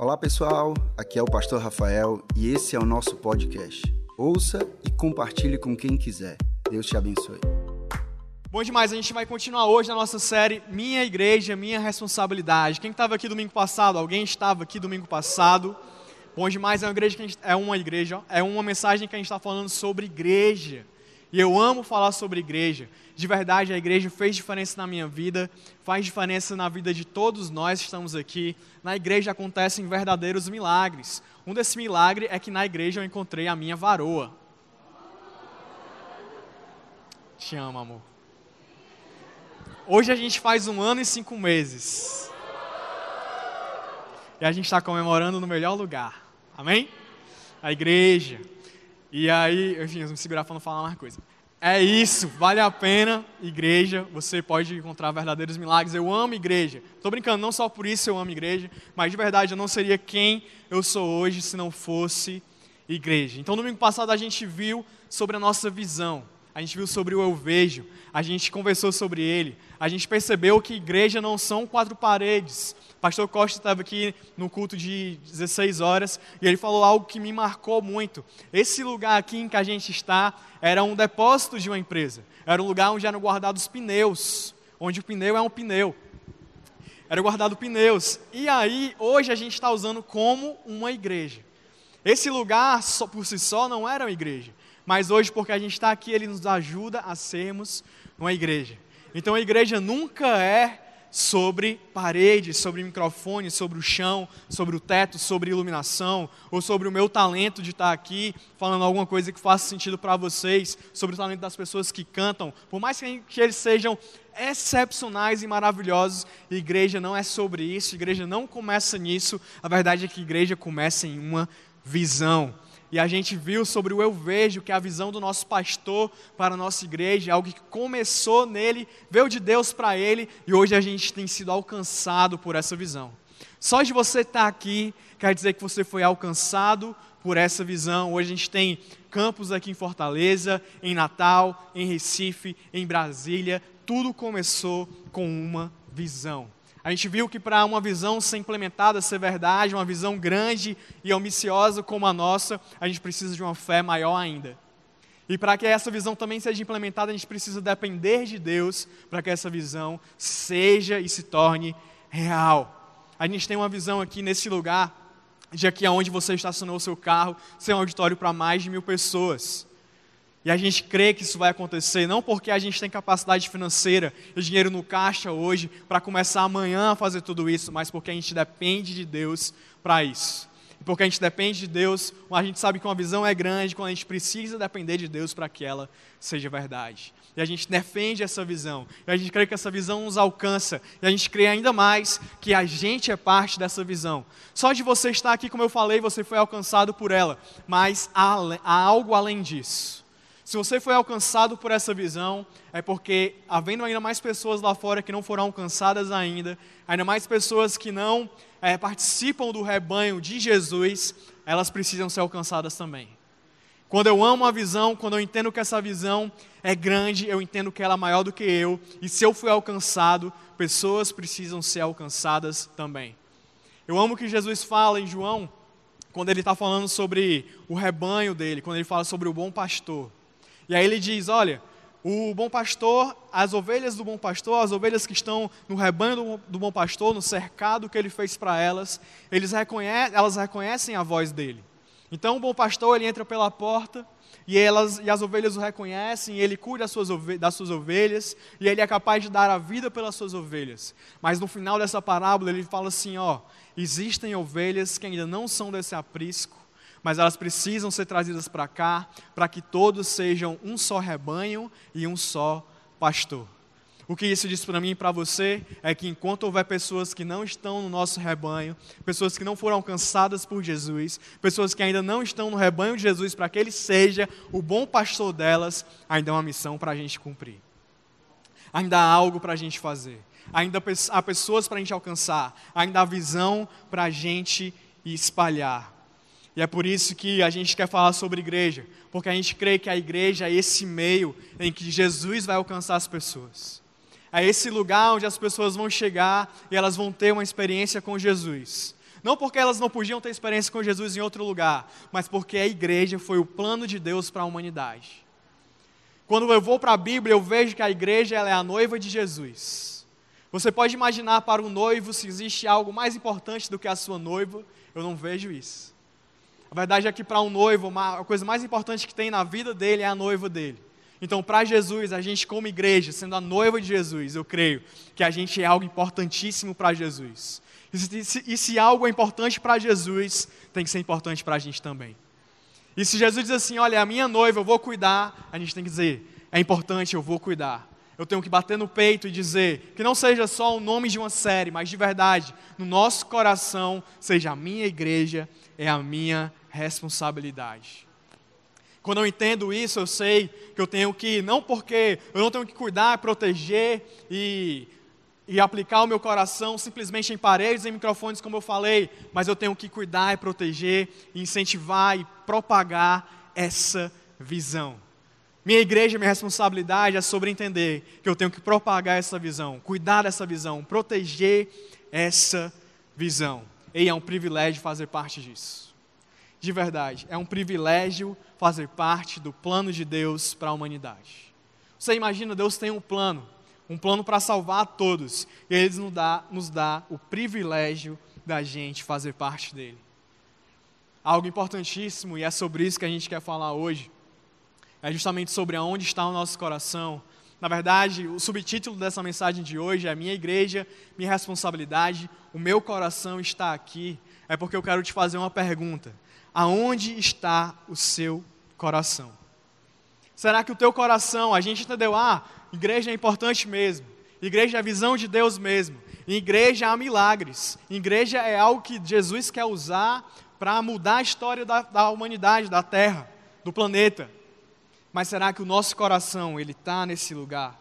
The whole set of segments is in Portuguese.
Olá pessoal, aqui é o Pastor Rafael e esse é o nosso podcast. Ouça e compartilhe com quem quiser. Deus te abençoe. Bom demais, a gente vai continuar hoje na nossa série Minha Igreja, Minha Responsabilidade. Quem estava aqui domingo passado? Alguém estava aqui domingo passado? Bom demais, é uma mensagem que a gente está falando sobre igreja. E eu amo falar sobre igreja. De verdade, a igreja fez diferença na minha vida, faz diferença na vida de todos nós que estamos aqui. Na igreja acontecem verdadeiros milagres. Um desses milagres é que na igreja eu encontrei a minha varoa. Te amo, amor. Hoje a gente faz 1 ano e 5 meses. E a gente está comemorando no melhor lugar. Amém? A igreja. E aí, enfim, eu vou me segurar para não falar mais coisa. É isso, vale a pena, igreja, você pode encontrar verdadeiros milagres. Eu amo igreja, tô brincando, não só por isso eu amo igreja, mas de verdade eu não seria quem eu sou hoje se não fosse igreja. Então, domingo passado a gente viu sobre a nossa visão, a gente viu sobre o Eu Vejo, a gente conversou sobre ele, a gente percebeu que igreja não são 4 paredes. Pastor Costa estava aqui no culto de 16 horas e ele falou algo que me marcou muito. Esse lugar aqui em que a gente está era um depósito de uma empresa. Era um lugar onde eram guardados pneus, onde o pneu é um pneu. Era guardado pneus. E aí, hoje a gente está usando como uma igreja. Esse lugar, só por si só, não era uma igreja. Mas hoje, porque a gente está aqui, ele nos ajuda a sermos uma igreja. Então, a igreja nunca é sobre paredes, sobre microfone, sobre o chão, sobre o teto, sobre iluminação, ou sobre o meu talento de estar aqui falando alguma coisa que faça sentido para vocês, sobre o talento das pessoas que cantam. Por mais que eles sejam excepcionais e maravilhosos, a igreja não é sobre isso, a igreja não começa nisso. A verdade é que a igreja começa em uma visão. E a gente viu sobre o Eu Vejo, que é a visão do nosso pastor para a nossa igreja, algo que começou nele, veio de Deus para ele, e hoje a gente tem sido alcançado por essa visão. Só de você estar aqui, quer dizer que você foi alcançado por essa visão. Hoje a gente tem campus aqui em Fortaleza, em Natal, em Recife, em Brasília. Tudo começou com uma visão. A gente viu que para uma visão ser implementada, ser verdade, uma visão grande e ambiciosa como a nossa, a gente precisa de uma fé maior ainda. E para que essa visão também seja implementada, a gente precisa depender de Deus para que essa visão seja e se torne real. A gente tem uma visão aqui nesse lugar, de aqui onde você estacionou o seu carro, ser um auditório para mais de 1000 pessoas. E a gente crê que isso vai acontecer, não porque a gente tem capacidade financeira e dinheiro no caixa hoje para começar amanhã a fazer tudo isso, mas porque a gente depende de Deus para isso. E porque a gente depende de Deus, a gente sabe que uma visão é grande quando a gente precisa depender de Deus para que ela seja verdade. E a gente defende essa visão, e a gente crê que essa visão nos alcança, e a gente crê ainda mais que a gente é parte dessa visão. Só de você estar aqui, como eu falei, você foi alcançado por ela, mas há algo além disso. Se você foi alcançado por essa visão, é porque, havendo ainda mais pessoas lá fora que não foram alcançadas ainda mais pessoas que não participam do rebanho de Jesus, elas precisam ser alcançadas também. Quando eu amo a visão, quando eu entendo que essa visão é grande, eu entendo que ela é maior do que eu, e se eu fui alcançado, pessoas precisam ser alcançadas também. Eu amo o que Jesus fala em João, quando ele está falando sobre o rebanho dele, quando ele fala sobre o bom pastor. E aí ele diz, olha, o bom pastor, as ovelhas do bom pastor, as ovelhas que estão no rebanho do bom pastor, no cercado que ele fez para elas, elas reconhecem a voz dele. Então o bom pastor, ele entra pela porta e as ovelhas o reconhecem, e ele cuida das suas ovelhas, e ele é capaz de dar a vida pelas suas ovelhas. Mas no final dessa parábola ele fala assim, ó, existem ovelhas que ainda não são desse aprisco, mas elas precisam ser trazidas para cá, para que todos sejam um só rebanho e um só pastor. O que isso diz para mim e para você é que enquanto houver pessoas que não estão no nosso rebanho, pessoas que não foram alcançadas por Jesus, pessoas que ainda não estão no rebanho de Jesus, para que ele seja o bom pastor delas, ainda há uma missão para a gente cumprir. Ainda há algo para a gente fazer. Ainda há pessoas para a gente alcançar. Ainda há visão para a gente espalhar. E é por isso que a gente quer falar sobre igreja, porque a gente crê que a igreja é esse meio em que Jesus vai alcançar as pessoas. É esse lugar onde as pessoas vão chegar e elas vão ter uma experiência com Jesus. Não porque elas não podiam ter experiência com Jesus em outro lugar, mas porque a igreja foi o plano de Deus para a humanidade. Quando eu vou para a Bíblia, eu vejo que a igreja ela é a noiva de Jesus. Você pode imaginar para o noivo se existe algo mais importante do que a sua noiva? Eu não vejo isso. A verdade é que para um noivo, a coisa mais importante que tem na vida dele é a noiva dele. Então, para Jesus, a gente como igreja, sendo a noiva de Jesus, eu creio que a gente é algo importantíssimo para Jesus. E se algo é importante para Jesus, tem que ser importante para a gente também. E se Jesus diz assim, olha, a minha noiva, eu vou cuidar, a gente tem que dizer, é importante, eu vou cuidar. Eu tenho que bater no peito e dizer que não seja só o nome de uma série, mas de verdade, no nosso coração, seja a minha igreja, é a minha responsabilidade. Quando eu entendo isso, eu sei que eu tenho que, não porque eu não tenho que cuidar, proteger e aplicar o meu coração simplesmente em paredes, em microfones, como eu falei, mas eu tenho que cuidar e proteger, incentivar e propagar essa visão. Minha igreja, minha responsabilidade é sobre entender que eu tenho que propagar essa visão, cuidar dessa visão, proteger essa visão. E é um privilégio fazer parte disso. De verdade, é um privilégio fazer parte do plano de Deus para a humanidade. Você imagina, Deus tem um plano para salvar a todos, e Ele nos dá o privilégio da gente fazer parte dele. Algo importantíssimo, e é sobre isso que a gente quer falar hoje, é justamente sobre aonde está o nosso coração. Na verdade, o subtítulo dessa mensagem de hoje é Minha Igreja, Minha Responsabilidade, o meu coração está aqui, é porque eu quero te fazer uma pergunta. Aonde está o seu coração? Será que o teu coração, a gente entendeu, igreja é importante mesmo, igreja é a visão de Deus mesmo, igreja há milagres, igreja é algo que Jesus quer usar para mudar a história da humanidade, da terra, do planeta. Mas será que o nosso coração, ele está nesse lugar?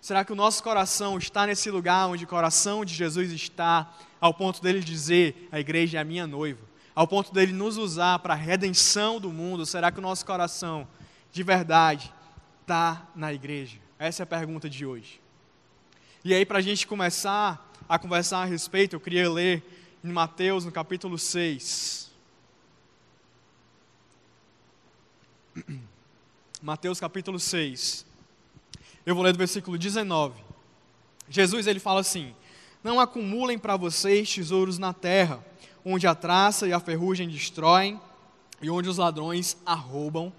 Será que o nosso coração está nesse lugar onde o coração de Jesus está, ao ponto dele dizer, a igreja é a minha noiva? Ao ponto dele nos usar para a redenção do mundo, será que o nosso coração, de verdade, está na igreja? Essa é a pergunta de hoje. E aí, para a gente começar a conversar a respeito, eu queria ler em Mateus, no capítulo 6. Mateus, capítulo 6. Eu vou ler do versículo 19. Jesus, ele fala assim, não acumulem para vocês tesouros na terra, onde a traça e a ferrugem destroem, e onde os ladrões arrombam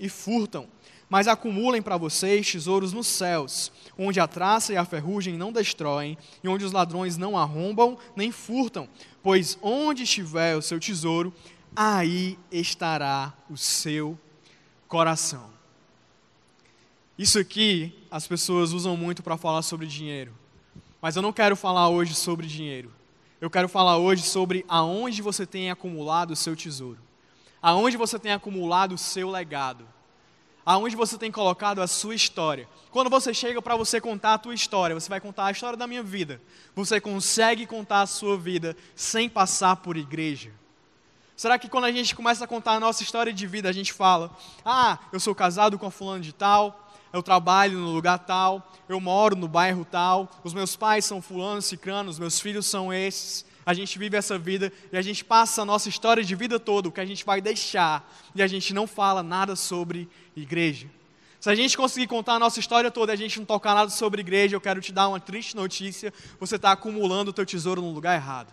e furtam. Mas acumulem para vocês tesouros nos céus, onde a traça e a ferrugem não destroem, e onde os ladrões não arrombam nem furtam. Pois onde estiver o seu tesouro, aí estará o seu coração. Isso aqui as pessoas usam muito para falar sobre dinheiro. Mas eu não quero falar hoje sobre dinheiro. Eu quero falar hoje sobre aonde você tem acumulado o seu tesouro. Aonde você tem acumulado o seu legado. Aonde você tem colocado a sua história. Quando você chega para você contar a tua história, você vai contar a história da minha vida. Você consegue contar a sua vida sem passar por igreja? Será que quando a gente começa a contar a nossa história de vida, a gente fala, eu sou casado com a fulana de tal, eu trabalho no lugar tal, eu moro no bairro tal, os meus pais são fulano, cicrano, os meus filhos são esses, a gente vive essa vida e a gente passa a nossa história de vida toda, o que a gente vai deixar, e a gente não fala nada sobre igreja. Se a gente conseguir contar a nossa história toda e a gente não tocar nada sobre igreja, eu quero te dar uma triste notícia, você está acumulando o teu tesouro no lugar errado.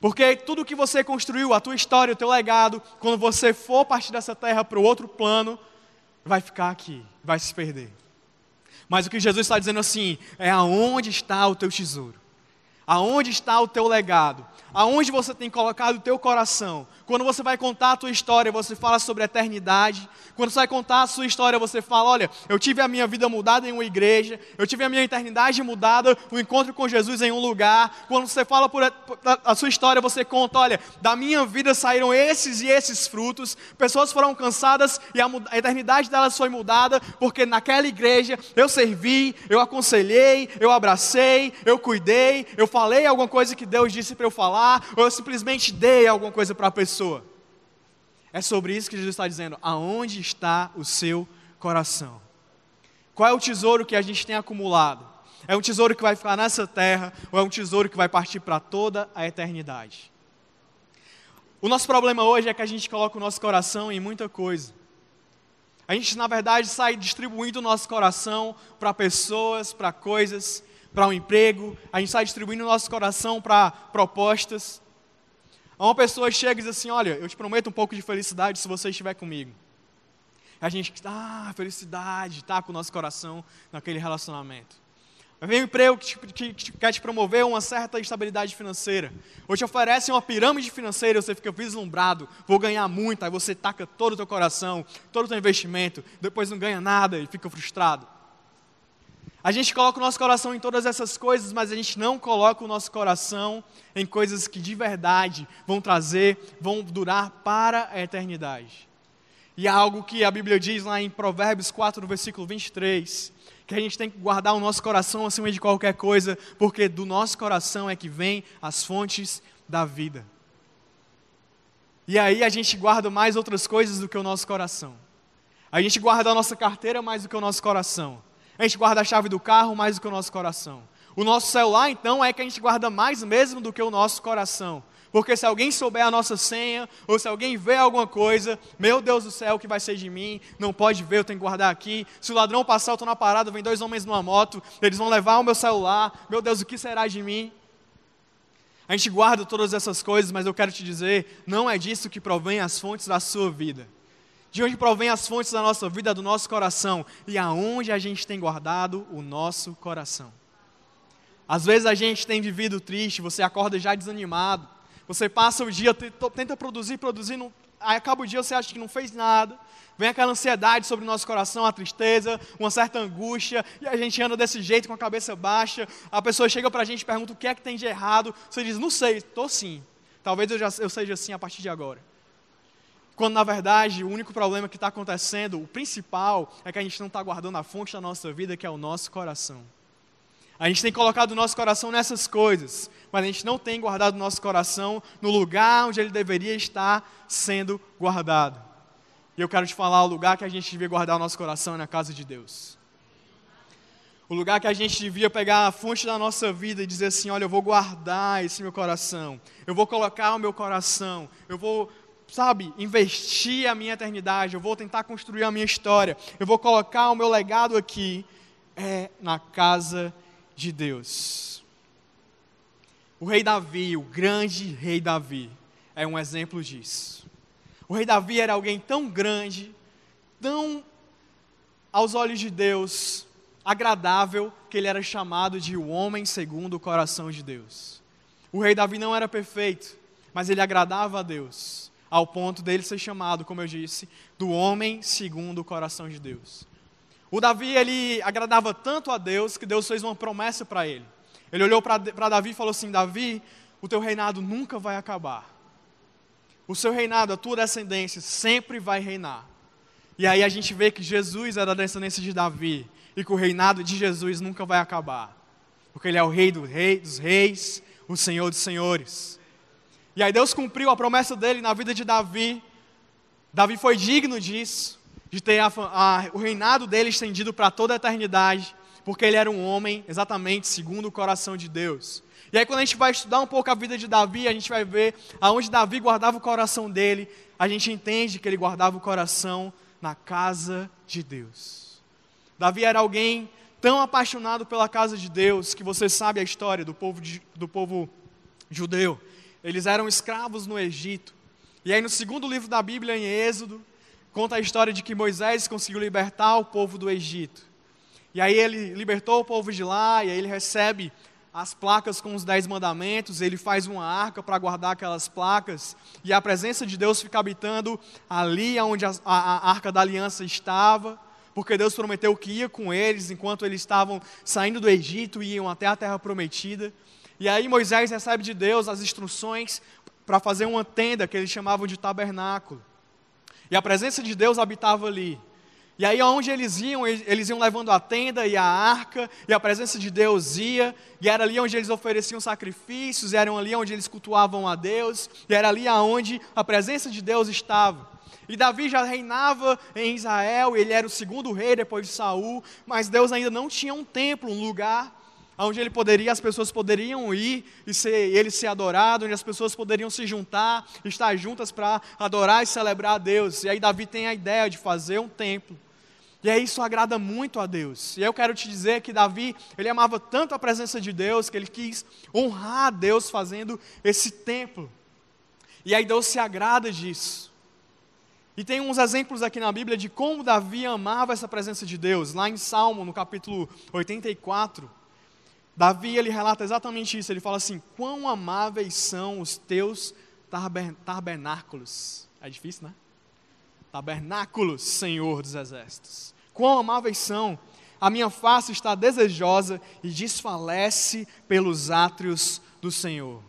Porque tudo que você construiu, a tua história, o teu legado, quando você for partir dessa terra para o outro plano, vai ficar aqui, vai se perder. Mas o que Jesus está dizendo assim, é aonde está o teu tesouro, aonde está o teu legado, aonde você tem colocado o teu coração. Quando você vai contar a tua história, você fala sobre a eternidade. Quando você vai contar a sua história, você fala, olha, eu tive a minha vida mudada em uma igreja, eu tive a minha eternidade mudada, o encontro com Jesus em um lugar. Quando você fala a sua história, você conta, olha, da minha vida saíram esses e esses frutos, pessoas foram cansadas e a eternidade delas foi mudada, porque naquela igreja eu servi, eu aconselhei, eu abracei, eu cuidei, eu falei alguma coisa que Deus disse para eu falar, ou eu simplesmente dei alguma coisa para a pessoa. É sobre isso que Jesus está dizendo, aonde está o seu coração? Qual é o tesouro que a gente tem acumulado? É um tesouro que vai ficar nessa terra, ou é um tesouro que vai partir para toda a eternidade? O nosso problema hoje é que a gente coloca o nosso coração em muita coisa. A gente, na verdade, sai distribuindo o nosso coração para pessoas, para coisas, para um emprego. A gente sai distribuindo o nosso coração para propostas. Uma pessoa chega e diz assim: olha, eu te prometo um pouco de felicidade se você estiver comigo. A gente, felicidade, está com o nosso coração naquele relacionamento. Vem um emprego que quer te promover uma certa estabilidade financeira. Ou te oferecem uma pirâmide financeira, você fica vislumbrado, vou ganhar muito, aí você taca todo o teu coração, todo o teu investimento, depois não ganha nada e fica frustrado. A gente coloca o nosso coração em todas essas coisas, mas a gente não coloca o nosso coração em coisas que de verdade vão trazer, vão durar para a eternidade. E é algo que a Bíblia diz lá em Provérbios 4, versículo 23, que a gente tem que guardar o nosso coração acima de qualquer coisa, porque do nosso coração é que vem as fontes da vida. E aí a gente guarda mais outras coisas do que o nosso coração. A gente guarda a nossa carteira mais do que o nosso coração. A gente guarda a chave do carro mais do que o nosso coração. O nosso celular, então, é que a gente guarda mais mesmo do que o nosso coração. Porque se alguém souber a nossa senha, ou se alguém vê alguma coisa, meu Deus do céu, o que vai ser de mim? Não pode ver, eu tenho que guardar aqui. Se o ladrão passar, eu estou na parada, vem dois homens numa moto, eles vão levar o meu celular. Meu Deus, o que será de mim? A gente guarda todas essas coisas, mas eu quero te dizer, não é disso que provém as fontes da sua vida. De onde provém as fontes da nossa vida, é do nosso coração. E aonde a gente tem guardado o nosso coração. Às vezes a gente tem vivido triste, você acorda já desanimado, você passa o dia, tenta produzir, não, aí acaba o dia, você acha que não fez nada, vem aquela ansiedade sobre o nosso coração, a tristeza, uma certa angústia, e a gente anda desse jeito, com a cabeça baixa, a pessoa chega pra gente e pergunta o que é que tem de errado, você diz, não sei, tô sim, talvez eu seja assim a partir de agora. Quando na verdade o único problema que está acontecendo, o principal, é que a gente não está guardando a fonte da nossa vida, que é o nosso coração. A gente tem colocado o nosso coração nessas coisas, mas a gente não tem guardado o nosso coração no lugar onde ele deveria estar sendo guardado. E eu quero te falar, o lugar que a gente devia guardar o nosso coração é na casa de Deus. O lugar que a gente devia pegar a fonte da nossa vida e dizer assim, olha, eu vou guardar esse meu coração, eu vou colocar o meu coração, eu vou... investir a minha eternidade, eu vou tentar construir a minha história, eu vou colocar o meu legado aqui, na casa de Deus. O rei Davi, o grande rei Davi, é um exemplo disso. O rei Davi era alguém tão grande, tão, aos olhos de Deus, agradável, que ele era chamado de o homem segundo o coração de Deus. O rei Davi não era perfeito, mas ele agradava a Deus, ao ponto dele ser chamado, como eu disse, do homem segundo o coração de Deus. O Davi, ele agradava tanto a Deus, que Deus fez uma promessa para ele. Ele olhou para Davi e falou assim, Davi, o teu reinado nunca vai acabar. O seu reinado, a tua descendência, sempre vai reinar. E aí a gente vê que Jesus era a descendência de Davi, e que o reinado de Jesus nunca vai acabar. Porque ele é o rei dos reis, o Senhor dos senhores. E aí Deus cumpriu a promessa dele na vida de Davi. Davi foi digno disso, de ter o reinado dele estendido para toda a eternidade, porque ele era um homem exatamente segundo o coração de Deus. E aí quando a gente vai estudar um pouco a vida de Davi, a gente vai ver aonde Davi guardava o coração dele, a gente entende que ele guardava o coração na casa de Deus. Davi era alguém tão apaixonado pela casa de Deus, que você sabe a história do povo judeu. Eles eram escravos no Egito. E aí no segundo livro da Bíblia, em Êxodo, conta a história de que Moisés conseguiu libertar o povo do Egito. E aí ele libertou o povo de lá, e aí ele recebe as placas com os 10 mandamentos, ele faz uma arca para guardar aquelas placas, e a presença de Deus fica habitando ali onde a arca da aliança estava, porque Deus prometeu que ia com eles, enquanto eles estavam saindo do Egito e iam até a terra prometida. E aí Moisés recebe de Deus as instruções para fazer uma tenda que eles chamavam de tabernáculo. E a presença de Deus habitava ali. E aí onde eles iam levando a tenda e a arca, e a presença de Deus ia, e era ali onde eles ofereciam sacrifícios, e era ali onde eles cultuavam a Deus, e era ali onde a presença de Deus estava. E Davi já reinava em Israel, ele era o segundo rei depois de Saul, mas Deus ainda não tinha um templo, um lugar onde ele poderia, as pessoas poderiam ir e ele ser adorado, onde as pessoas poderiam se juntar, estar juntas para adorar e celebrar a Deus. E aí Davi tem a ideia de fazer um templo. E aí isso agrada muito a Deus. E eu quero te dizer que Davi, ele amava tanto a presença de Deus, que ele quis honrar a Deus fazendo esse templo. E aí Deus se agrada disso. E tem uns exemplos aqui na Bíblia de como Davi amava essa presença de Deus. Lá em Salmo, no capítulo 84, Davi, ele relata exatamente isso. Ele fala assim: quão amáveis são os teus tabernáculos. É difícil, né? Tabernáculos, Senhor dos Exércitos. Quão amáveis são. A minha face está desejosa e desfalece pelos átrios do Senhor.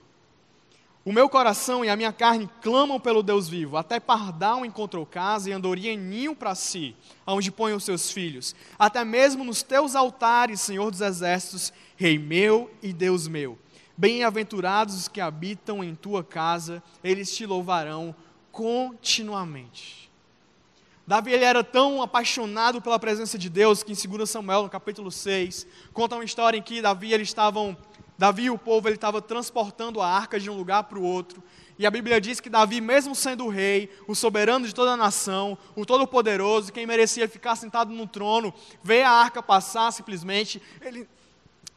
O meu coração e a minha carne clamam pelo Deus vivo. Até pardal encontrou casa e andorinha ninho para si, aonde põe os seus filhos. Até mesmo nos teus altares, Senhor dos Exércitos, Rei meu e Deus meu. Bem-aventurados os que habitam em tua casa, eles te louvarão continuamente. Davi, ele era tão apaixonado pela presença de Deus que em 2 Samuel, no capítulo 6, conta uma história em que Davi e o povo, ele estava transportando a arca de um lugar para o outro. E a Bíblia diz que Davi, mesmo sendo o rei, o soberano de toda a nação, o todo-poderoso, quem merecia ficar sentado no trono, vê a arca passar simplesmente,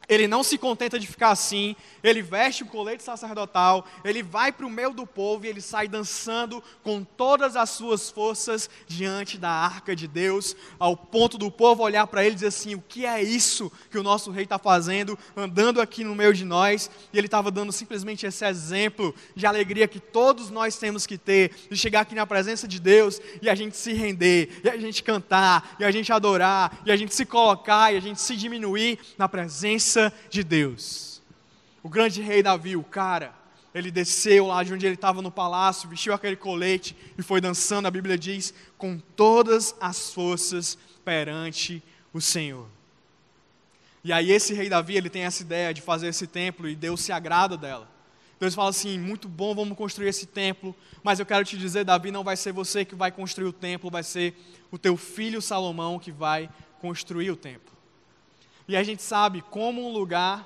ele não se contenta de ficar assim, ele veste o colete sacerdotal, ele vai para o meio do povo e ele sai dançando com todas as suas forças diante da arca de Deus, ao ponto do povo olhar para ele e dizer assim: o que é isso que o nosso rei está fazendo, andando aqui no meio de nós? E ele estava dando simplesmente esse exemplo de alegria que todos nós temos que ter, de chegar aqui na presença de Deus e a gente se render, e a gente cantar, e a gente adorar, e a gente se colocar, e a gente se diminuir na presença de Deus. O grande rei Davi, o cara, ele desceu lá de onde ele estava no palácio, vestiu aquele colete e foi dançando, a Bíblia diz, com todas as forças perante o Senhor. E aí esse rei Davi, ele tem essa ideia de fazer esse templo e Deus se agrada dela. Deus fala assim: muito bom, vamos construir esse templo, mas eu quero te dizer, Davi, não vai ser você que vai construir o templo, vai ser o teu filho Salomão que vai construir o templo. E a gente sabe como um lugar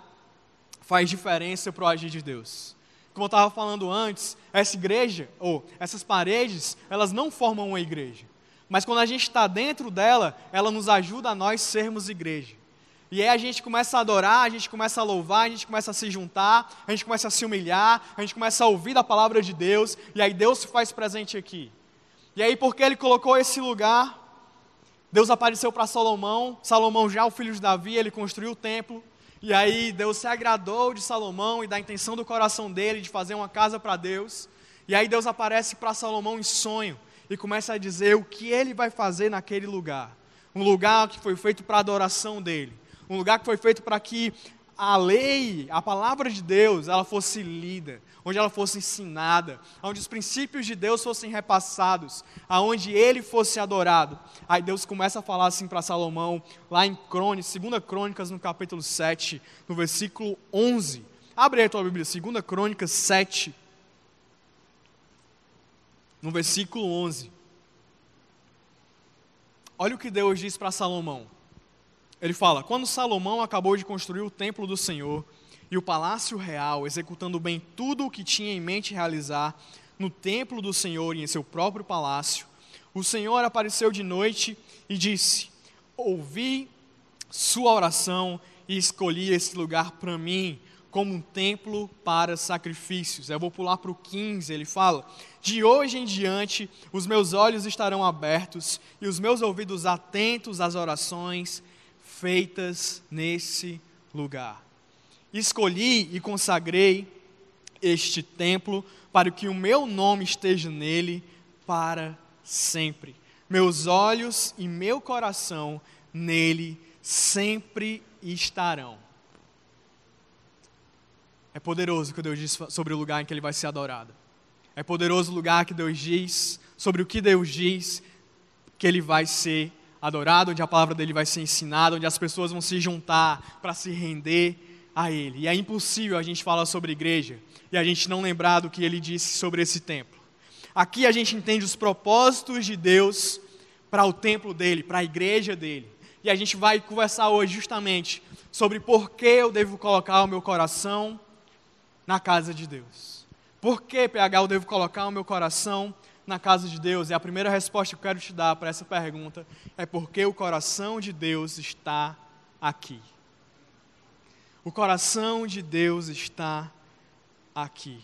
faz diferença para o agir de Deus. Como eu estava falando antes, essa igreja, ou essas paredes, elas não formam uma igreja. Mas quando a gente está dentro dela, ela nos ajuda a nós sermos igreja. E aí a gente começa a adorar, a gente começa a louvar, a gente começa a se juntar, a gente começa a se humilhar, a gente começa a ouvir a palavra de Deus, e aí Deus se faz presente aqui. E aí porque Ele colocou esse lugar... Deus apareceu para Salomão, Salomão já o filho de Davi, ele construiu o templo, e aí Deus se agradou de Salomão e da intenção do coração dele de fazer uma casa para Deus, e aí Deus aparece para Salomão em sonho e começa a dizer o que ele vai fazer naquele lugar, um lugar que foi feito para a adoração dele, um lugar que foi feito para que a lei, a palavra de Deus, ela fosse lida, onde ela fosse ensinada, onde os princípios de Deus fossem repassados, aonde ele fosse adorado. Aí Deus começa a falar assim para Salomão, lá em 2 Crônicas, no capítulo 7, no versículo 11. Abre aí a tua Bíblia, 2 Crônicas 7, no versículo 11. Olha o que Deus diz para Salomão. Ele fala: quando Salomão acabou de construir o templo do Senhor e o palácio real, executando bem tudo o que tinha em mente realizar no templo do Senhor e em seu próprio palácio, o Senhor apareceu de noite e disse: ouvi sua oração e escolhi esse lugar para mim como um templo para sacrifícios. Eu vou pular para o 15, ele fala: de hoje em diante os meus olhos estarão abertos e os meus ouvidos atentos às orações feitas nesse lugar. Escolhi e consagrei este templo para que o meu nome esteja nele para sempre. Meus olhos e meu coração nele sempre estarão. É poderoso o que Deus diz sobre o lugar em que ele vai ser adorado. É poderoso o lugar que Deus diz, sobre o que Deus diz que ele vai ser adorado. Onde a palavra dele vai ser ensinada, onde as pessoas vão se juntar para se render a ele. E é impossível a gente falar sobre igreja e a gente não lembrar do que ele disse sobre esse templo. Aqui a gente entende os propósitos de Deus para o templo dele, para a igreja dele. E a gente vai conversar hoje justamente sobre por que eu devo colocar o meu coração na casa de Deus. Por que, PH, eu devo colocar o meu coração na casa de Deus? E a primeira resposta que eu quero te dar para essa pergunta é porque o coração de Deus está aqui. O coração de Deus está aqui.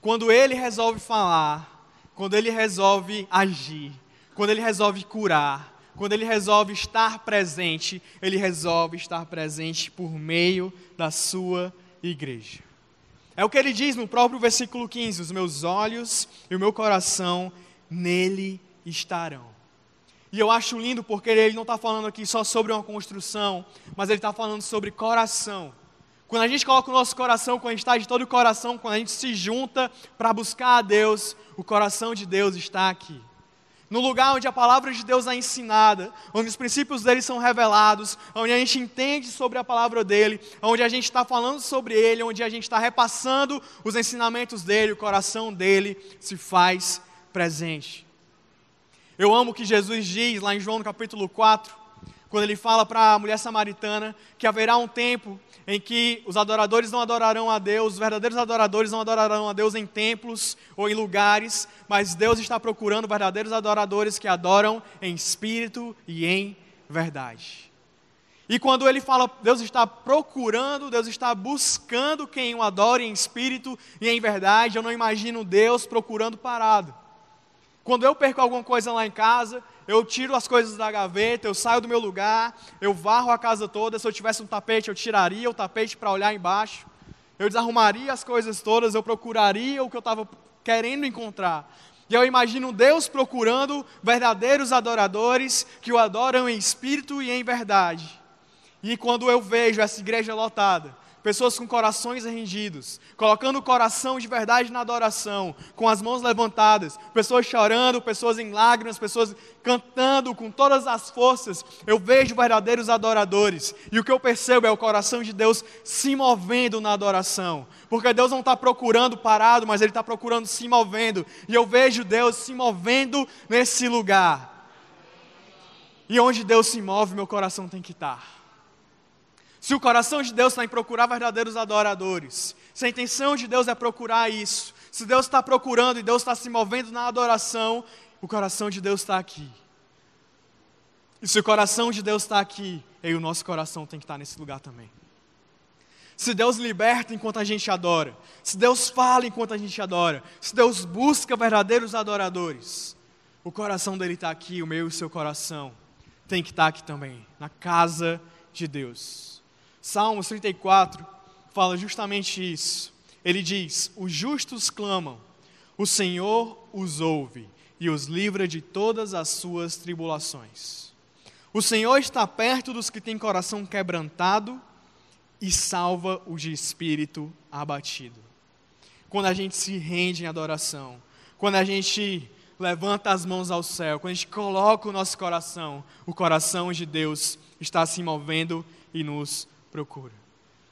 Quando Ele resolve falar, quando Ele resolve agir, quando Ele resolve curar, quando Ele resolve estar presente, Ele resolve estar presente por meio da sua igreja. É o que Ele diz no próprio versículo 15, os meus olhos e o meu coração nele estarão. E eu acho lindo porque Ele não está falando aqui só sobre uma construção, mas Ele está falando sobre coração. Quando a gente coloca o nosso coração, quando a gente está de todo o coração, quando a gente se junta para buscar a Deus, o coração de Deus está aqui. No lugar onde a palavra de Deus é ensinada, onde os princípios dele são revelados, onde a gente entende sobre a palavra dele, onde a gente está falando sobre ele, onde a gente está repassando os ensinamentos dele, o coração dele se faz presente. Eu amo o que Jesus diz lá em João no capítulo 4, quando ele fala para a mulher samaritana que haverá um tempo em que os adoradores não adorarão a Deus, os verdadeiros adoradores não adorarão a Deus em templos ou em lugares, mas Deus está procurando verdadeiros adoradores que adoram em espírito e em verdade. E quando ele fala, Deus está procurando, Deus está buscando quem o adore em espírito e em verdade, eu não imagino Deus procurando parado. Quando eu perco alguma coisa lá em casa, eu tiro as coisas da gaveta, eu saio do meu lugar, eu varro a casa toda. Se eu tivesse um tapete, eu tiraria o tapete para olhar embaixo. Eu desarrumaria as coisas todas, eu procuraria o que eu estava querendo encontrar. E eu imagino Deus procurando verdadeiros adoradores que o adoram em espírito e em verdade. E quando eu vejo essa igreja lotada, pessoas com corações rendidos, colocando o coração de verdade na adoração, com as mãos levantadas, pessoas chorando, pessoas em lágrimas, pessoas cantando com todas as forças, eu vejo verdadeiros adoradores, e o que eu percebo é o coração de Deus se movendo na adoração, porque Deus não está procurando parado, mas Ele está procurando se movendo, e eu vejo Deus se movendo nesse lugar, e onde Deus se move, meu coração tem que estar. Se o coração de Deus está em procurar verdadeiros adoradores, se a intenção de Deus é procurar isso, se Deus está procurando e Deus está se movendo na adoração, o coração de Deus está aqui. E se o coração de Deus está aqui, aí o nosso coração tem que estar nesse lugar também. Se Deus liberta enquanto a gente adora, se Deus fala enquanto a gente adora, se Deus busca verdadeiros adoradores, o coração dele está aqui, o meu e o seu coração tem que estar aqui também, na casa de Deus. Salmo 34 fala justamente isso. Ele diz, os justos clamam, o Senhor os ouve e os livra de todas as suas tribulações. O Senhor está perto dos que têm coração quebrantado e salva o de espírito abatido. Quando a gente se rende em adoração, quando a gente levanta as mãos ao céu, quando a gente coloca o nosso coração, o coração de Deus está se movendo e nos procura.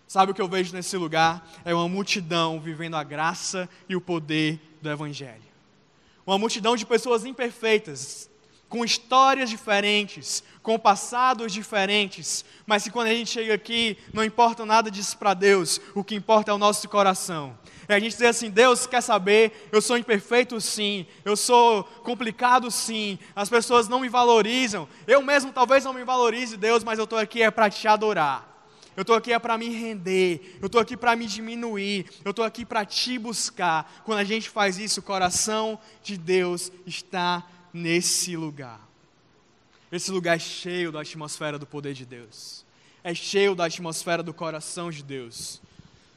Sabe o que eu vejo nesse lugar? É uma multidão vivendo a graça e o poder do Evangelho. Uma multidão de pessoas imperfeitas, com histórias diferentes, com passados diferentes, mas que quando a gente chega aqui, não importa nada disso para Deus, o que importa é o nosso coração. É a gente dizer assim, Deus quer saber, eu sou imperfeito sim, eu sou complicado sim, as pessoas não me valorizam, eu mesmo talvez não me valorize, Deus, mas eu estou aqui é para te adorar. Eu estou aqui é para me render, eu estou aqui para me diminuir, eu estou aqui para te buscar. Quando a gente faz isso, o coração de Deus está nesse lugar. Esse lugar é cheio da atmosfera do poder de Deus, é cheio da atmosfera do coração de Deus.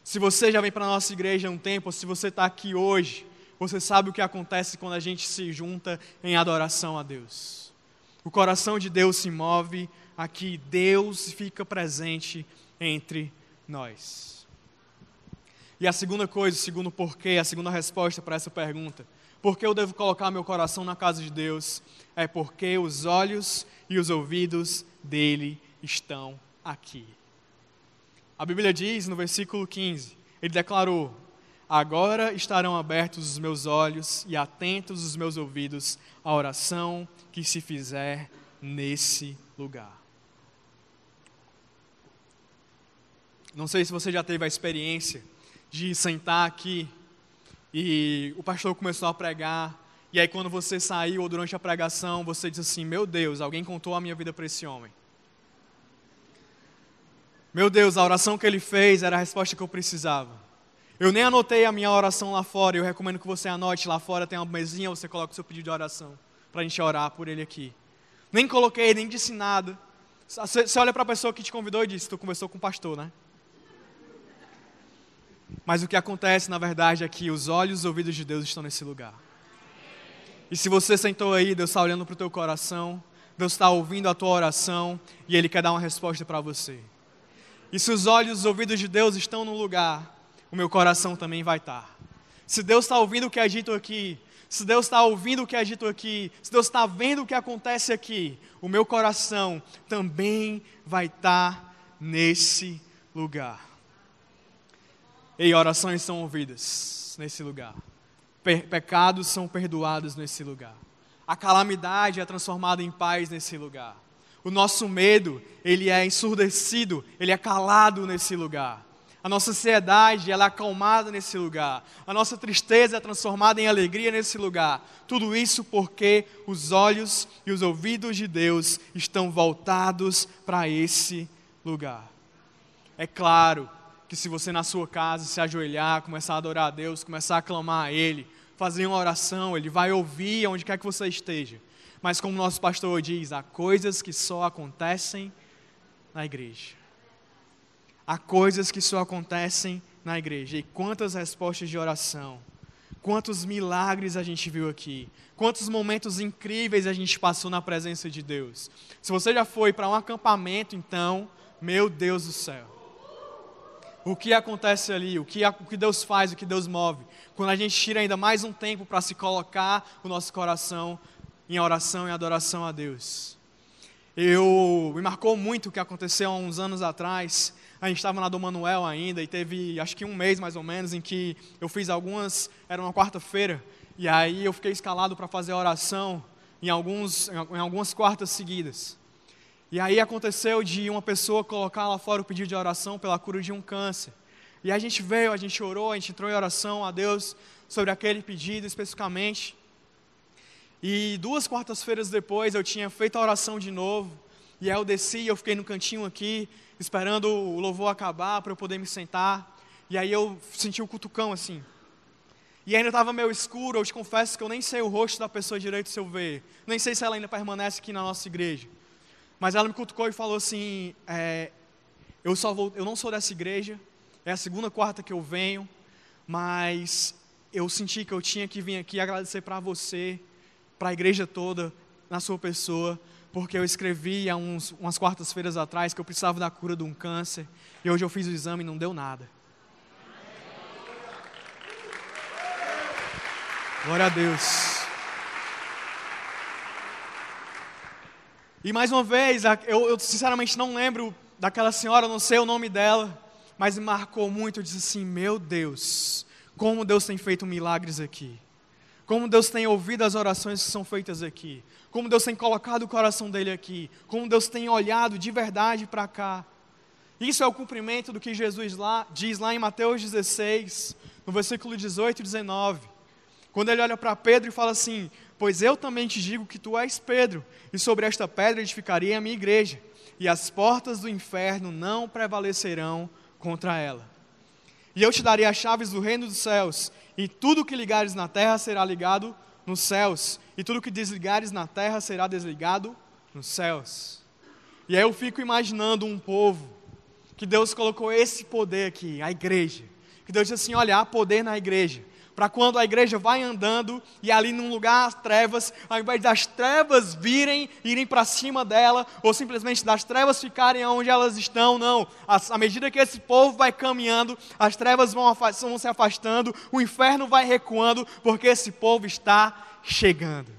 Se você já vem para a nossa igreja há um tempo, se você está aqui hoje, você sabe o que acontece quando a gente se junta em adoração a Deus. O coração de Deus se move aqui, Deus fica presente entre nós. E a segunda coisa, o segundo porquê, a segunda resposta para essa pergunta, por que eu devo colocar meu coração na casa de Deus? É porque os olhos e os ouvidos dele estão aqui. A Bíblia diz no versículo 15, ele declarou, agora estarão abertos os meus olhos e atentos os meus ouvidos à oração que se fizer nesse lugar. Não sei se você já teve a experiência de sentar aqui e o pastor começou a pregar, e aí quando você saiu ou durante a pregação, você diz assim, meu Deus, alguém contou a minha vida para esse homem. Meu Deus, a oração que ele fez era a resposta que eu precisava. Eu nem anotei a minha oração lá fora, eu recomendo que você anote, lá fora tem uma mesinha, você coloca o seu pedido de oração para a gente orar por ele aqui. Nem coloquei, nem disse nada. Você olha para a pessoa que te convidou e disse, tu conversou com o pastor, né? Mas o que acontece, na verdade, é que os olhos e os ouvidos de Deus estão nesse lugar. E se você sentou aí, Deus está olhando para o teu coração, Deus está ouvindo a tua oração e Ele quer dar uma resposta para você. E se os olhos e os ouvidos de Deus estão no lugar, o meu coração também vai estar. Se Deus está ouvindo o que é dito aqui, se Deus está ouvindo o que é dito aqui, se Deus está vendo o que acontece aqui, o meu coração também vai estar nesse lugar. Ei, orações são ouvidas nesse lugar. Pecados são perdoados nesse lugar. A calamidade é transformada em paz nesse lugar. O nosso medo, ele é ensurdecido, ele é calado nesse lugar. A nossa ansiedade, ela é acalmada nesse lugar. A nossa tristeza é transformada em alegria nesse lugar. Tudo isso porque os olhos e os ouvidos de Deus estão voltados para esse lugar. É claro que se você na sua casa se ajoelhar, começar a adorar a Deus, começar a clamar a Ele, fazer uma oração, Ele vai ouvir onde quer que você esteja. Mas como nosso pastor diz, há coisas que só acontecem na igreja. Há coisas que só acontecem na igreja. E quantas respostas de oração, quantos milagres a gente viu aqui, quantos momentos incríveis a gente passou na presença de Deus. Se você já foi para um acampamento, então, meu Deus do céu, o que acontece ali, o que Deus faz, o que Deus move, quando a gente tira ainda mais um tempo para se colocar o nosso coração em oração e adoração a Deus. Me marcou muito o que aconteceu há uns anos atrás. A gente estava na Dom Manuel ainda e teve, acho que um mês mais ou menos, em que eu fiz algumas, era uma quarta-feira, e aí eu fiquei escalado para fazer oração em algumas quartas seguidas. E aí aconteceu de uma pessoa colocar lá fora o pedido de oração pela cura de um câncer. E a gente veio, a gente orou, a gente entrou em oração a Deus sobre aquele pedido especificamente. E 2 quartas-feiras depois eu tinha feito a oração de novo, e aí eu desci e eu fiquei no cantinho aqui, esperando o louvor acabar para eu poder me sentar. E aí eu senti um cutucão assim. E ainda estava meio escuro, eu te confesso que eu nem sei o rosto da pessoa direito se eu ver. Nem sei se ela ainda permanece aqui na nossa igreja. Mas ela me cutucou e falou assim, eu não sou dessa igreja, é a segunda quarta que eu venho, mas eu senti que eu tinha que vir aqui agradecer para você, para a igreja toda, na sua pessoa, porque eu escrevi há umas quartas-feiras atrás que eu precisava da cura de um câncer, e hoje eu fiz o exame e não deu nada. Glória a Deus. E mais uma vez, eu sinceramente não lembro daquela senhora, eu não sei o nome dela, mas me marcou muito. Eu disse assim, meu Deus, como Deus tem feito milagres aqui. Como Deus tem ouvido as orações que são feitas aqui. Como Deus tem colocado o coração dele aqui. Como Deus tem olhado de verdade para cá. Isso é o cumprimento do que Jesus diz lá em Mateus 16, no versículo 18 e 19. Quando ele olha para Pedro e fala assim, pois eu também te digo que tu és Pedro, e sobre esta pedra edificarei a minha igreja, e as portas do inferno não prevalecerão contra ela. E eu te darei as chaves do reino dos céus, e tudo que ligares na terra será ligado nos céus, e tudo que desligares na terra será desligado nos céus. E aí eu fico imaginando um povo, que Deus colocou esse poder aqui, a igreja. Que Deus disse assim, olha, há poder na igreja. Para quando a igreja vai andando, e ali num lugar as trevas, ao invés das trevas irem para cima dela, ou simplesmente das trevas ficarem onde elas estão, não. À medida que esse povo vai caminhando, as trevas vão se afastando, o inferno vai recuando, porque esse povo está chegando.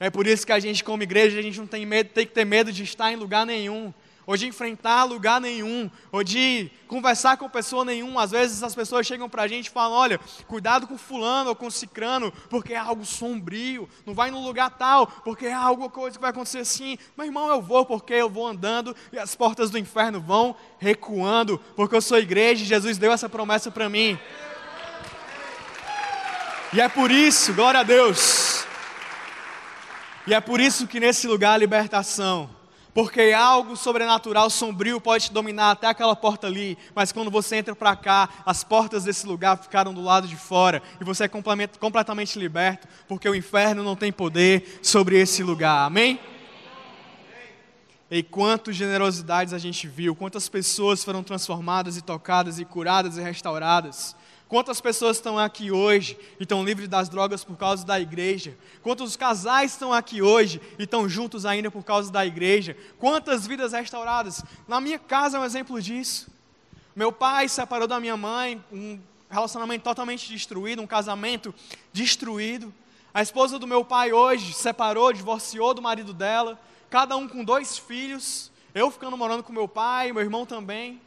É por isso que a gente como igreja, a gente não tem medo, tem que ter medo de estar em lugar nenhum. ou de enfrentar lugar nenhum, ou de conversar com pessoa nenhuma. Às vezes as pessoas chegam para a gente e falam, olha, cuidado com fulano ou com cicrano, porque é algo sombrio, não vai num lugar tal, porque é alguma coisa que vai acontecer assim. Mas irmão, eu vou porque eu vou andando e as portas do inferno vão recuando, porque eu sou igreja e Jesus deu essa promessa para mim. E é por isso, glória a Deus, e é por isso que nesse lugar há libertação. Porque algo sobrenatural, sombrio, pode te dominar até aquela porta ali, mas quando você entra para cá, as portas desse lugar ficaram do lado de fora, e você é completamente liberto, porque o inferno não tem poder sobre esse lugar, amém? E quantas generosidades a gente viu, quantas pessoas foram transformadas e tocadas e curadas e restauradas. Quantas pessoas estão aqui hoje e estão livres das drogas por causa da igreja? Quantos casais estão aqui hoje e estão juntos ainda por causa da igreja? Quantas vidas restauradas? Na minha casa é um exemplo disso. Meu pai se separou da minha mãe, um relacionamento totalmente destruído, um casamento destruído. A esposa do meu pai hoje se separou, divorciou do marido dela, cada um com 2 filhos, eu ficando morando com meu pai, meu irmão também.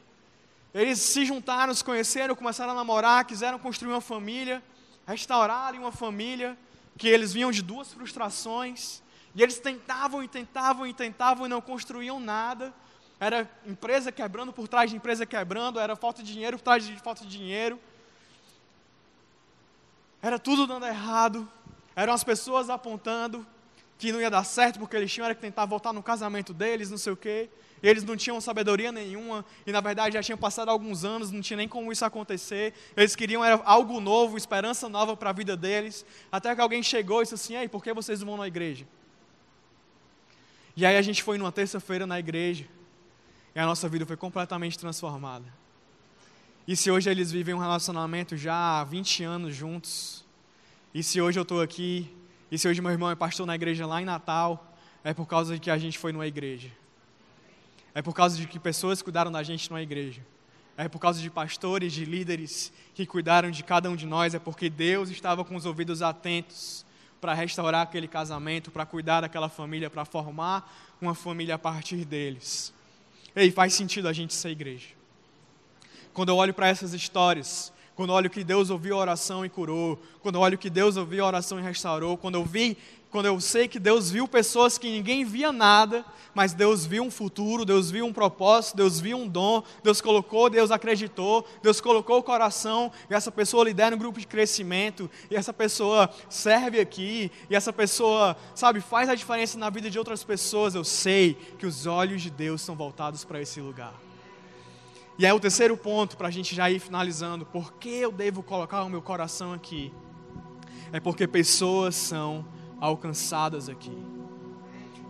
Eles se juntaram, se conheceram, começaram a namorar, quiseram construir uma família, restaurarem uma família, que eles vinham de 2 frustrações, e eles tentavam e não construíam nada. Era empresa quebrando por trás de empresa quebrando, era falta de dinheiro por trás de falta de dinheiro, era tudo dando errado, eram as pessoas apontando que não ia dar certo, porque eles tinham era que tentar voltar no casamento deles, não sei o quê. Eles não tinham sabedoria nenhuma, e na verdade já tinham passado alguns anos, não tinha nem como isso acontecer. Eles queriam era algo novo, esperança nova para a vida deles, até que alguém chegou e disse assim, ei, por que vocês não vão na igreja? E aí a gente foi numa terça-feira na igreja, e a nossa vida foi completamente transformada. E se hoje eles vivem um relacionamento já há 20 anos juntos, e se hoje eu estou aqui, e se hoje meu irmão é pastor na igreja lá em Natal, é por causa de que a gente foi numa igreja. É por causa de que pessoas cuidaram da gente na igreja. É por causa de pastores, de líderes que cuidaram de cada um de nós. É porque Deus estava com os ouvidos atentos para restaurar aquele casamento, para cuidar daquela família, para formar uma família a partir deles. Ei, faz sentido a gente ser igreja. Quando eu olho para essas histórias, quando eu olho que Deus ouviu a oração e curou, quando eu olho que Deus ouviu a oração e restaurou, quando eu sei que Deus viu pessoas que ninguém via nada, mas Deus viu um futuro, Deus viu um propósito, Deus viu um dom, Deus colocou, Deus acreditou, Deus colocou o coração, e essa pessoa lidera um grupo de crescimento, e essa pessoa serve aqui, e essa pessoa, sabe, faz a diferença na vida de outras pessoas. Eu sei que os olhos de Deus são voltados para esse lugar. E aí o terceiro ponto, para a gente já ir finalizando, por que eu devo colocar o meu coração aqui? É porque pessoas são alcançadas aqui.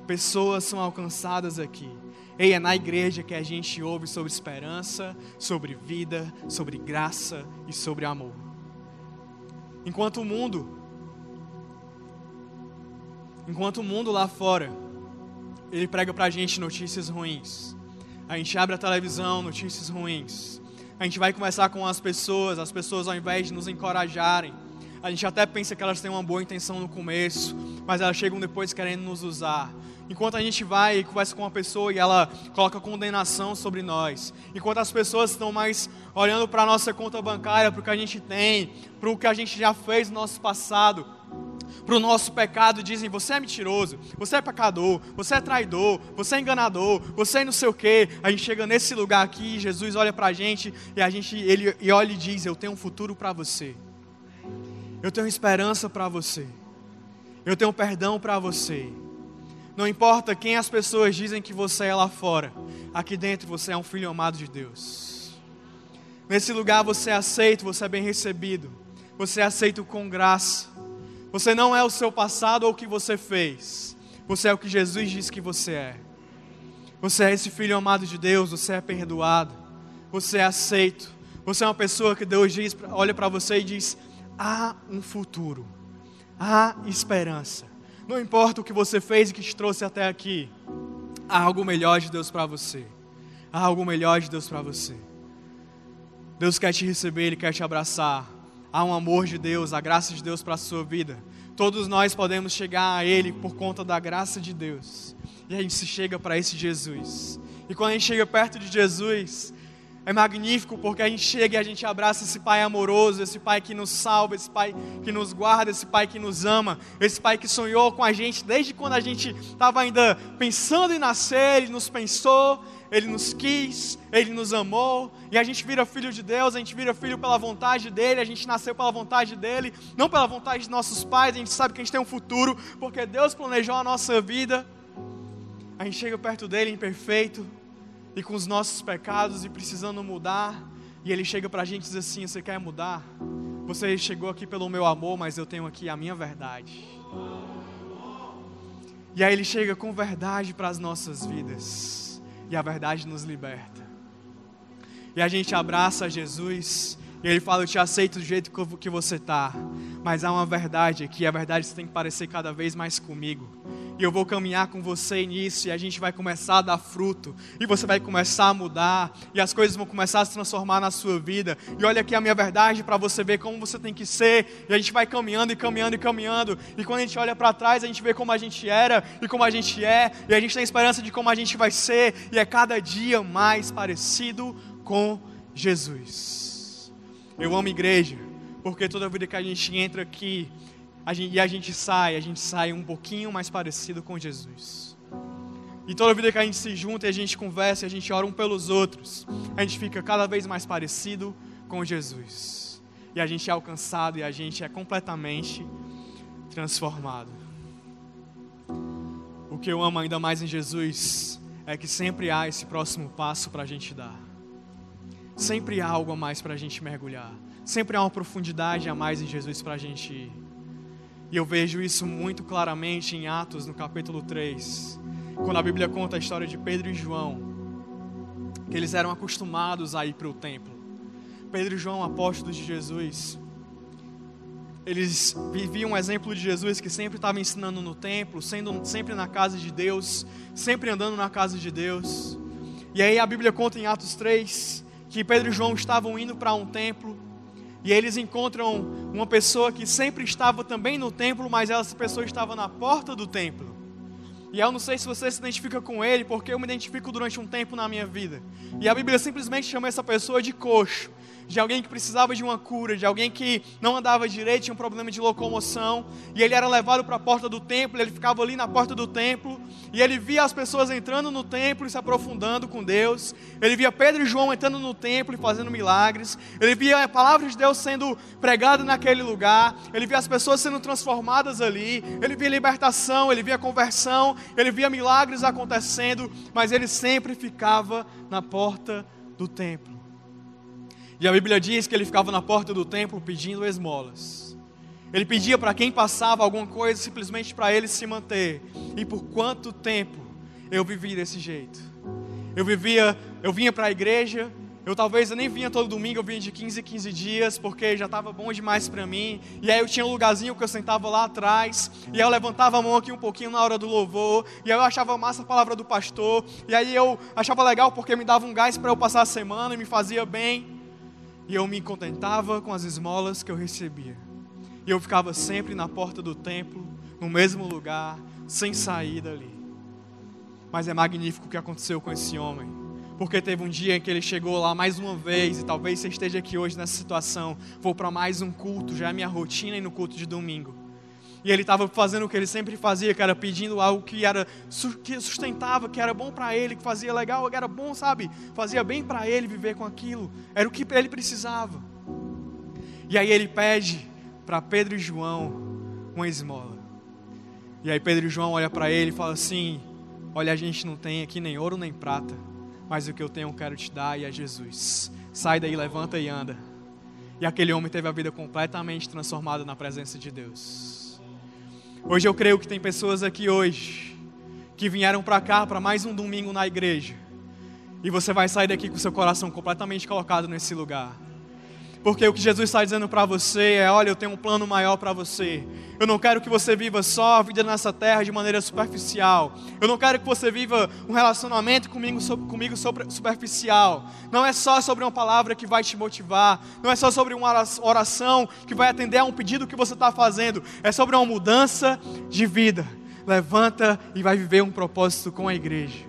Pessoas são alcançadas aqui. Ei, é na igreja que a gente ouve sobre esperança, sobre vida, sobre graça e sobre amor. Enquanto o mundo lá fora, ele prega pra gente notícias ruins. A gente abre a televisão, notícias ruins. A gente vai conversar com as pessoas ao invés de nos encorajarem, a gente até pensa que elas têm uma boa intenção no começo, mas elas chegam depois querendo nos usar. Enquanto a gente vai e conversa com uma pessoa e ela coloca condenação sobre nós. Enquanto as pessoas estão mais olhando para a nossa conta bancária, para o que a gente tem, para o que a gente já fez no nosso passado, para o nosso pecado, dizem, você é mentiroso, você é pecador, você é traidor, você é enganador, você é não sei o quê. A gente chega nesse lugar aqui, Jesus olha para a gente e olha e diz, eu tenho um futuro para você. Eu tenho esperança para você. Eu tenho perdão para você. Não importa quem as pessoas dizem que você é lá fora. Aqui dentro você é um filho amado de Deus. Nesse lugar você é aceito, você é bem recebido. Você é aceito com graça. Você não é o seu passado ou o que você fez. Você é o que Jesus diz que você é. Você é esse filho amado de Deus, você é perdoado. Você é aceito. Você é uma pessoa que Deus diz, olha para você e diz, há um futuro, há esperança. Não importa o que você fez e que te trouxe até aqui, há algo melhor de Deus para você. Há algo melhor de Deus para você. Deus quer te receber, Ele quer te abraçar. Há um amor de Deus, a graça de Deus para a sua vida. Todos nós podemos chegar a Ele por conta da graça de Deus. E a gente se chega para esse Jesus E quando a gente chega perto de Jesus, é magnífico porque a gente chega e a gente abraça esse Pai amoroso, esse Pai que nos salva, esse Pai que nos guarda, esse Pai que nos ama, esse Pai que sonhou com a gente desde quando a gente estava ainda pensando em nascer. Ele nos pensou, Ele nos quis, Ele nos amou, e a gente vira filho de Deus, a gente vira filho pela vontade dEle, a gente nasceu pela vontade dEle, não pela vontade de nossos pais. A gente sabe que a gente tem um futuro, porque Deus planejou a nossa vida. A gente chega perto dEle imperfeito, e com os nossos pecados e precisando mudar, e Ele chega para a gente e diz assim: você quer mudar? Você chegou aqui pelo meu amor, mas eu tenho aqui a minha verdade. E aí Ele chega com verdade para as nossas vidas, e a verdade nos liberta. E a gente abraça Jesus, e Ele fala: eu te aceito do jeito que você está, mas há uma verdade aqui, a verdade tem que parecer cada vez mais comigo. E eu vou caminhar com você nisso, e a gente vai começar a dar fruto, e você vai começar a mudar, e as coisas vão começar a se transformar na sua vida. E olha aqui a minha verdade para você ver como você tem que ser. E a gente vai caminhando e caminhando e caminhando, e quando a gente olha para trás, a gente vê como a gente era e como a gente é, e a gente tem esperança de como a gente vai ser, e é cada dia mais parecido com Jesus. Eu amo igreja, porque toda vida que a gente entra aqui e a gente sai um pouquinho mais parecido com Jesus. E toda vida que a gente se junta, e a gente conversa, e a gente ora um pelos outros, a gente fica cada vez mais parecido com Jesus. E a gente é alcançado, e a gente é completamente transformado. O que eu amo ainda mais em Jesus é que sempre há esse próximo passo para a gente dar. Sempre há algo a mais para a gente mergulhar. Sempre há uma profundidade a mais em Jesus para a gente ir. E eu vejo isso muito claramente em Atos, no capítulo 3, quando a Bíblia conta a história de Pedro e João, que eles eram acostumados a ir para o templo. Pedro e João, apóstolos de Jesus, eles viviam um exemplo de Jesus que sempre estava ensinando no templo, sendo sempre na casa de Deus, sempre andando na casa de Deus. E aí a Bíblia conta em Atos 3 que Pedro e João estavam indo para um templo, e eles encontram uma pessoa que sempre estava também no templo, mas essa pessoa estava na porta do templo. E eu não sei se você se identifica com ele, porque eu me identifico durante um tempo na minha vida. E a Bíblia simplesmente chama essa pessoa de coxo, de alguém que precisava de uma cura, de alguém que não andava direito, tinha um problema de locomoção. E ele era levado para a porta do templo, ele ficava ali na porta do templo, e ele via as pessoas entrando no templo e se aprofundando com Deus. Ele via Pedro e João entrando no templo e fazendo milagres. Ele via a palavra de Deus sendo pregada naquele lugar. Ele via as pessoas sendo transformadas ali. Ele via libertação, ele via conversão, ele via milagres acontecendo, mas ele sempre ficava na porta do templo. E a Bíblia diz que ele ficava na porta do templo pedindo esmolas. Ele pedia para quem passava alguma coisa simplesmente para ele se manter. E por quanto tempo eu vivi desse jeito? Eu vinha para a igreja, talvez eu nem vinha todo domingo, eu vinha de 15 dias, porque já estava bom demais para mim. E aí eu tinha um lugarzinho que eu sentava lá atrás, e aí eu levantava a mão aqui um pouquinho na hora do louvor, e aí eu achava massa a palavra do pastor, e aí eu achava legal porque me dava um gás para eu passar a semana e me fazia bem. E eu me contentava com as esmolas que eu recebia. E eu ficava sempre na porta do templo, no mesmo lugar, sem sair dali. Mas é magnífico o que aconteceu com esse homem. Porque teve um dia em que ele chegou lá mais uma vez, e talvez você esteja aqui hoje nessa situação. Vou para mais um culto, já é minha rotina ir no culto de domingo. E ele estava fazendo o que ele sempre fazia, que era pedindo algo que sustentava, que era bom para ele, que fazia legal, que era bom, sabe? Fazia bem para ele viver com aquilo. Era o que ele precisava. E aí ele pede para Pedro e João uma esmola. E aí Pedro e João olham para ele e falam assim: olha, a gente não tem aqui nem ouro nem prata, mas o que eu tenho eu quero te dar, e é Jesus. Sai daí, levanta e anda. E aquele homem teve a vida completamente transformada na presença de Deus. Hoje eu creio que tem pessoas aqui hoje que vieram para cá para mais um domingo na igreja, e você vai sair daqui com seu coração completamente colocado nesse lugar. Porque o que Jesus está dizendo para você é: olha, eu tenho um plano maior para você. Eu não quero que você viva só a vida nessa terra de maneira superficial. Eu não quero que você viva um relacionamento comigo superficial. Não é só sobre uma palavra que vai te motivar. Não é só sobre uma oração que vai atender a um pedido que você está fazendo. É sobre uma mudança de vida. Levanta e vai viver um propósito com a igreja.